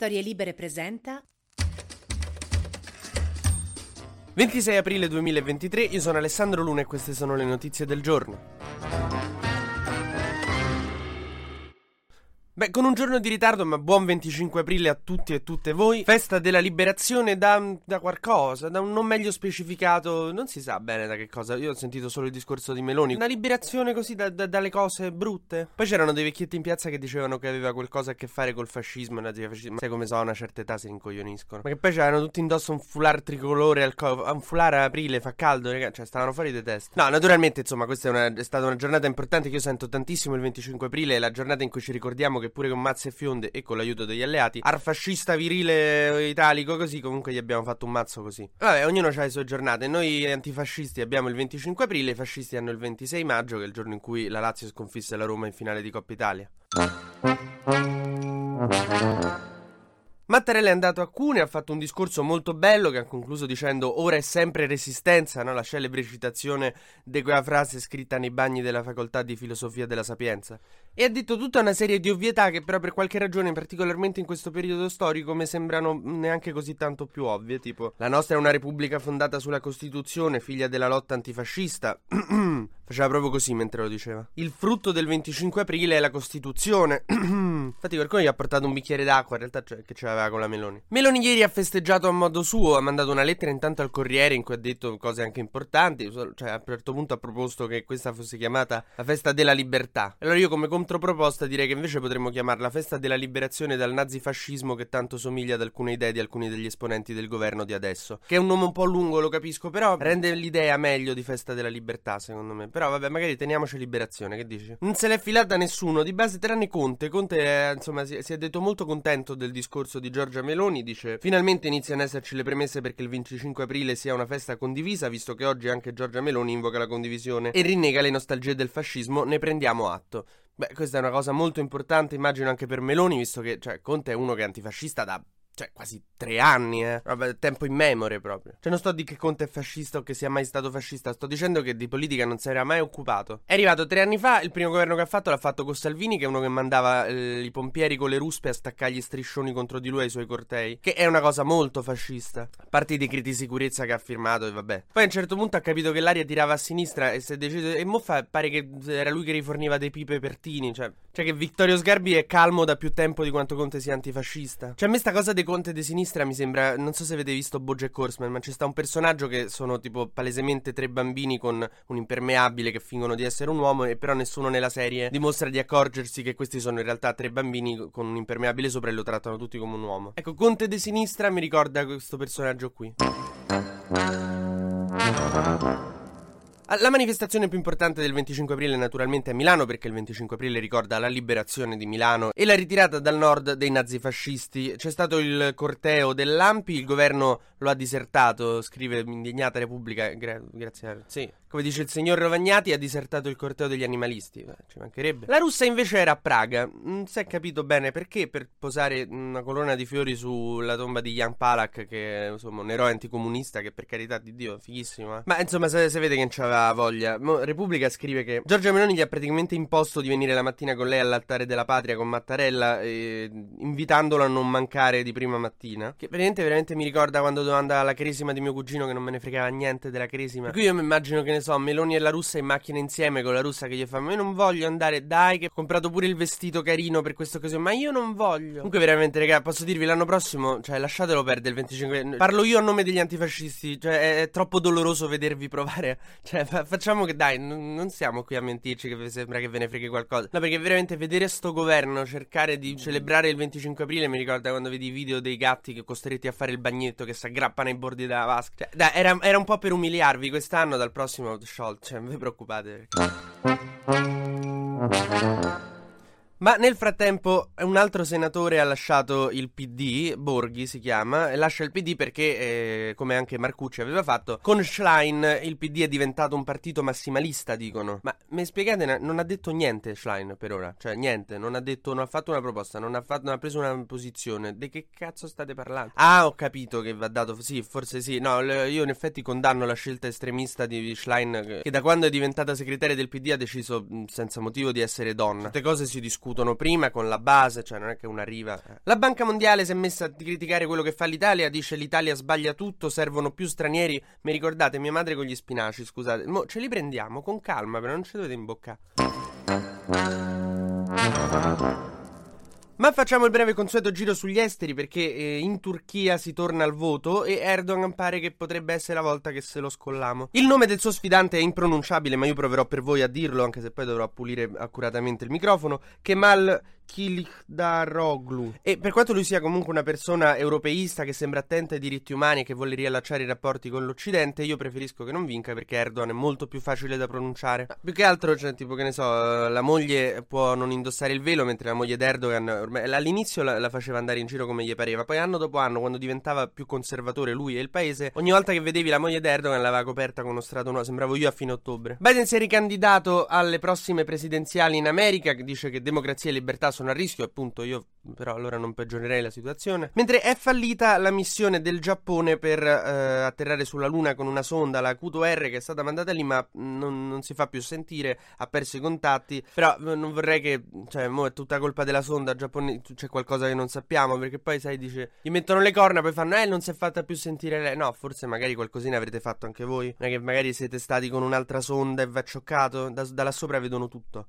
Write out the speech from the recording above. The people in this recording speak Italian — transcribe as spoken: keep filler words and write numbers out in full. Storielibere presenta ventisei aprile duemilaventitré, io sono Alessandro Luna e queste sono le notizie del giorno. Beh, con un giorno di ritardo, ma buon venticinque aprile a tutti e tutte voi. Festa della liberazione da, da qualcosa, da un non meglio specificato, non si sa bene da che cosa. Io ho sentito solo il discorso di Meloni. Una liberazione così da, da, dalle cose brutte. Poi c'erano dei vecchietti in piazza che dicevano che aveva qualcosa a che fare col fascismo e nazifascismo. Sai come so, a una certa età si rincoglioniscono. Ma che poi c'erano tutti indosso un foulard tricolore al co- un foulard a aprile, fa caldo, raga, cioè stavano fuori di testa. No, naturalmente, insomma, questa è, una, è stata una giornata importante che io sento tantissimo il venticinque aprile, è la giornata in cui ci ricordiamo che pure con mazze e fionde e con l'aiuto degli alleati al fascista virile italico, così comunque gli abbiamo fatto un mazzo così. Vabbè, ognuno ha le sue giornate. Noi antifascisti abbiamo il venticinque aprile, i fascisti hanno il ventisei maggio, che è il giorno in cui la Lazio sconfisse la Roma in finale di Coppa Italia. Mattarella è andato a Cuneo, ha fatto un discorso molto bello che ha concluso dicendo "Ora è sempre resistenza", no? La celebre citazione di quella frase scritta nei bagni della facoltà di filosofia della Sapienza. E ha detto tutta una serie di ovvietà che però per qualche ragione, particolarmente in questo periodo storico, mi sembrano neanche così tanto più ovvie, tipo la nostra è una repubblica fondata sulla Costituzione, figlia della lotta antifascista. Faceva proprio così mentre lo diceva. Il frutto del venticinque aprile è la Costituzione. Infatti qualcuno gli ha portato un bicchiere d'acqua, in realtà cioè, che ce l'aveva con la Meloni. Meloni ieri ha festeggiato a modo suo, ha mandato una lettera intanto al Corriere in cui ha detto cose anche importanti, cioè a un certo punto ha proposto che questa fosse chiamata la festa della libertà. Allora io come controproposta direi che invece potremmo chiamarla festa della liberazione dal nazifascismo, che tanto somiglia ad alcune idee di alcuni degli esponenti del governo di adesso. Che è un nome un po' lungo, lo capisco, però rende l'idea meglio di festa della libertà secondo me. Però vabbè, magari teniamoci liberazione, che dici? Non se l'è filata nessuno, di base tranne Conte. Conte, eh, insomma, si, si è detto molto contento del discorso di Giorgia Meloni, dice "Finalmente iniziano ad esserci le premesse perché il venticinque aprile sia una festa condivisa, visto che oggi anche Giorgia Meloni invoca la condivisione e rinnega le nostalgie del fascismo, ne prendiamo atto". Beh, questa è una cosa molto importante, immagino anche per Meloni, visto che, cioè, Conte è uno che è antifascista da... cioè quasi tre anni, eh. Vabbè, tempo immemore proprio. Cioè non sto dicendo che Conte è fascista o che sia mai stato fascista, sto dicendo che di politica non si era mai occupato. È arrivato tre anni fa, il primo governo che ha fatto l'ha fatto con Salvini, che è uno che mandava eh, i pompieri con le ruspe a staccare gli striscioni contro di lui ai suoi cortei, che è una cosa molto fascista. A parte i decreti sicurezza che ha firmato e vabbè. Poi a un certo punto ha capito che l'aria tirava a sinistra e si è deciso... E mo fa, pare che era lui che riforniva dei pipe pertini, cioè... Cioè che Vittorio Sgarbi è calmo da più tempo di quanto Conte sia antifascista. Cioè a me sta cosa dei Conte di sinistra mi sembra, non so se avete visto BoJack Horseman, ma ci sta un personaggio che sono tipo palesemente tre bambini con un impermeabile che fingono di essere un uomo, e però nessuno nella serie dimostra di accorgersi che questi sono in realtà tre bambini con un impermeabile sopra e lo trattano tutti come un uomo. Ecco, Conte di sinistra mi ricorda questo personaggio qui. La manifestazione più importante del venticinque aprile naturalmente è Milano, perché il venticinque aprile ricorda la liberazione di Milano e la ritirata dal nord dei nazifascisti. C'è stato il corteo dell'A N P I, il governo lo ha disertato, scrive indignata Repubblica, gra- grazie a... sì. Come dice il signor Rovagnati, ha disertato il corteo degli animalisti. Beh, ci mancherebbe. La Russa invece era a Praga. Non si è capito bene perché, per posare una colonna di fiori sulla tomba di Jan Palach, che è insomma un eroe anticomunista, che per carità di Dio è fighissimo, eh? Ma insomma se, se vede che non c'aveva voglia. Mo, Repubblica scrive che Giorgia Meloni gli ha praticamente imposto di venire la mattina con lei all'altare della patria con Mattarella, eh, invitandolo a non mancare di prima mattina. Che veramente veramente mi ricorda quando domanda la cresima di mio cugino, che non me ne fregava niente della cresima. Qui io mi immagino che ne so, Meloni e la Russa in macchina insieme, con la Russa che gli fa "ma io non voglio andare, dai che ho comprato pure il vestito carino per questa occasione, ma io non voglio". Comunque veramente raga, posso dirvi, l'anno prossimo, cioè lasciatelo perdere il venticinque, parlo io a nome degli antifascisti, cioè è, è troppo doloroso vedervi provare, cioè fa- facciamo che dai, n- non siamo qui a mentirci che vi sembra che ve ne freghi qualcosa. No, perché veramente vedere sto governo cercare di celebrare il venticinque aprile mi ricorda quando vedi i video dei gatti che costretti a fare il bagnetto, che si aggrappano ai bordi della vasca, cioè, dai, era, era un po' per umiliarvi. Quest'anno dal prossimo Scholz, cioè non vi preoccupate. Ma nel frattempo un altro senatore ha lasciato il P D, Borghi si chiama, e lascia il P D perché, eh, come anche Marcucci aveva fatto, con Schlein il P D è diventato un partito massimalista, dicono. Ma mi spiegate, non ha detto niente Schlein per ora, cioè niente, non ha detto, non ha fatto una proposta, non ha, fatto, non ha preso una posizione, di che cazzo state parlando? Ah, ho capito che va dato, sì, forse sì, no, io in effetti condanno la scelta estremista di Schlein, che da quando è diventata segretaria del P D ha deciso senza motivo di essere donna. Queste cose si discutono. discutono prima con la base, cioè non è che una arriva. La Banca Mondiale si è messa a criticare quello che fa l'Italia, dice l'Italia sbaglia tutto, servono più stranieri. Mi ricordate mia madre con gli spinaci, scusate. Mo ce li prendiamo con calma, però non ci dovete imboccare. Ma facciamo il breve consueto giro sugli esteri, perché eh, in Turchia si torna al voto e Erdogan pare che potrebbe essere la volta che se lo scolliamo. Il nome del suo sfidante è impronunciabile, ma io proverò per voi a dirlo, anche se poi dovrò pulire accuratamente il microfono. Kemal Kilicdaroglu. E per quanto lui sia comunque una persona europeista che sembra attenta ai diritti umani e che vuole riallacciare i rapporti con l'Occidente, io preferisco che non vinca perché Erdogan è molto più facile da pronunciare. Ma più che altro, cioè, tipo che ne so, la moglie può non indossare il velo, mentre la moglie d'Erdogan ormai, all'inizio la, la faceva andare in giro come gli pareva, poi anno dopo anno, quando diventava più conservatore lui e il paese, ogni volta che vedevi la moglie d'Erdogan l'aveva coperta con uno strato nuovo, sembravo io a fine ottobre. Biden si è ricandidato alle prossime presidenziali in America, che dice che democrazia e libertà sono sono a rischio, appunto, io però allora non peggiorerei la situazione. Mentre è fallita la missione del Giappone per eh, atterrare sulla Luna con una sonda, la Q due R, che è stata mandata lì, ma non, non si fa più sentire, ha perso i contatti. Però non vorrei che, cioè, mo è tutta colpa della sonda giapponese, c'è qualcosa che non sappiamo, perché poi, sai, dice, gli mettono le corna, poi fanno, eh, non si è fatta più sentire lei. No, forse magari qualcosina avrete fatto anche voi, non è che magari siete stati con un'altra sonda e va cioccato, da, da là sopra vedono tutto.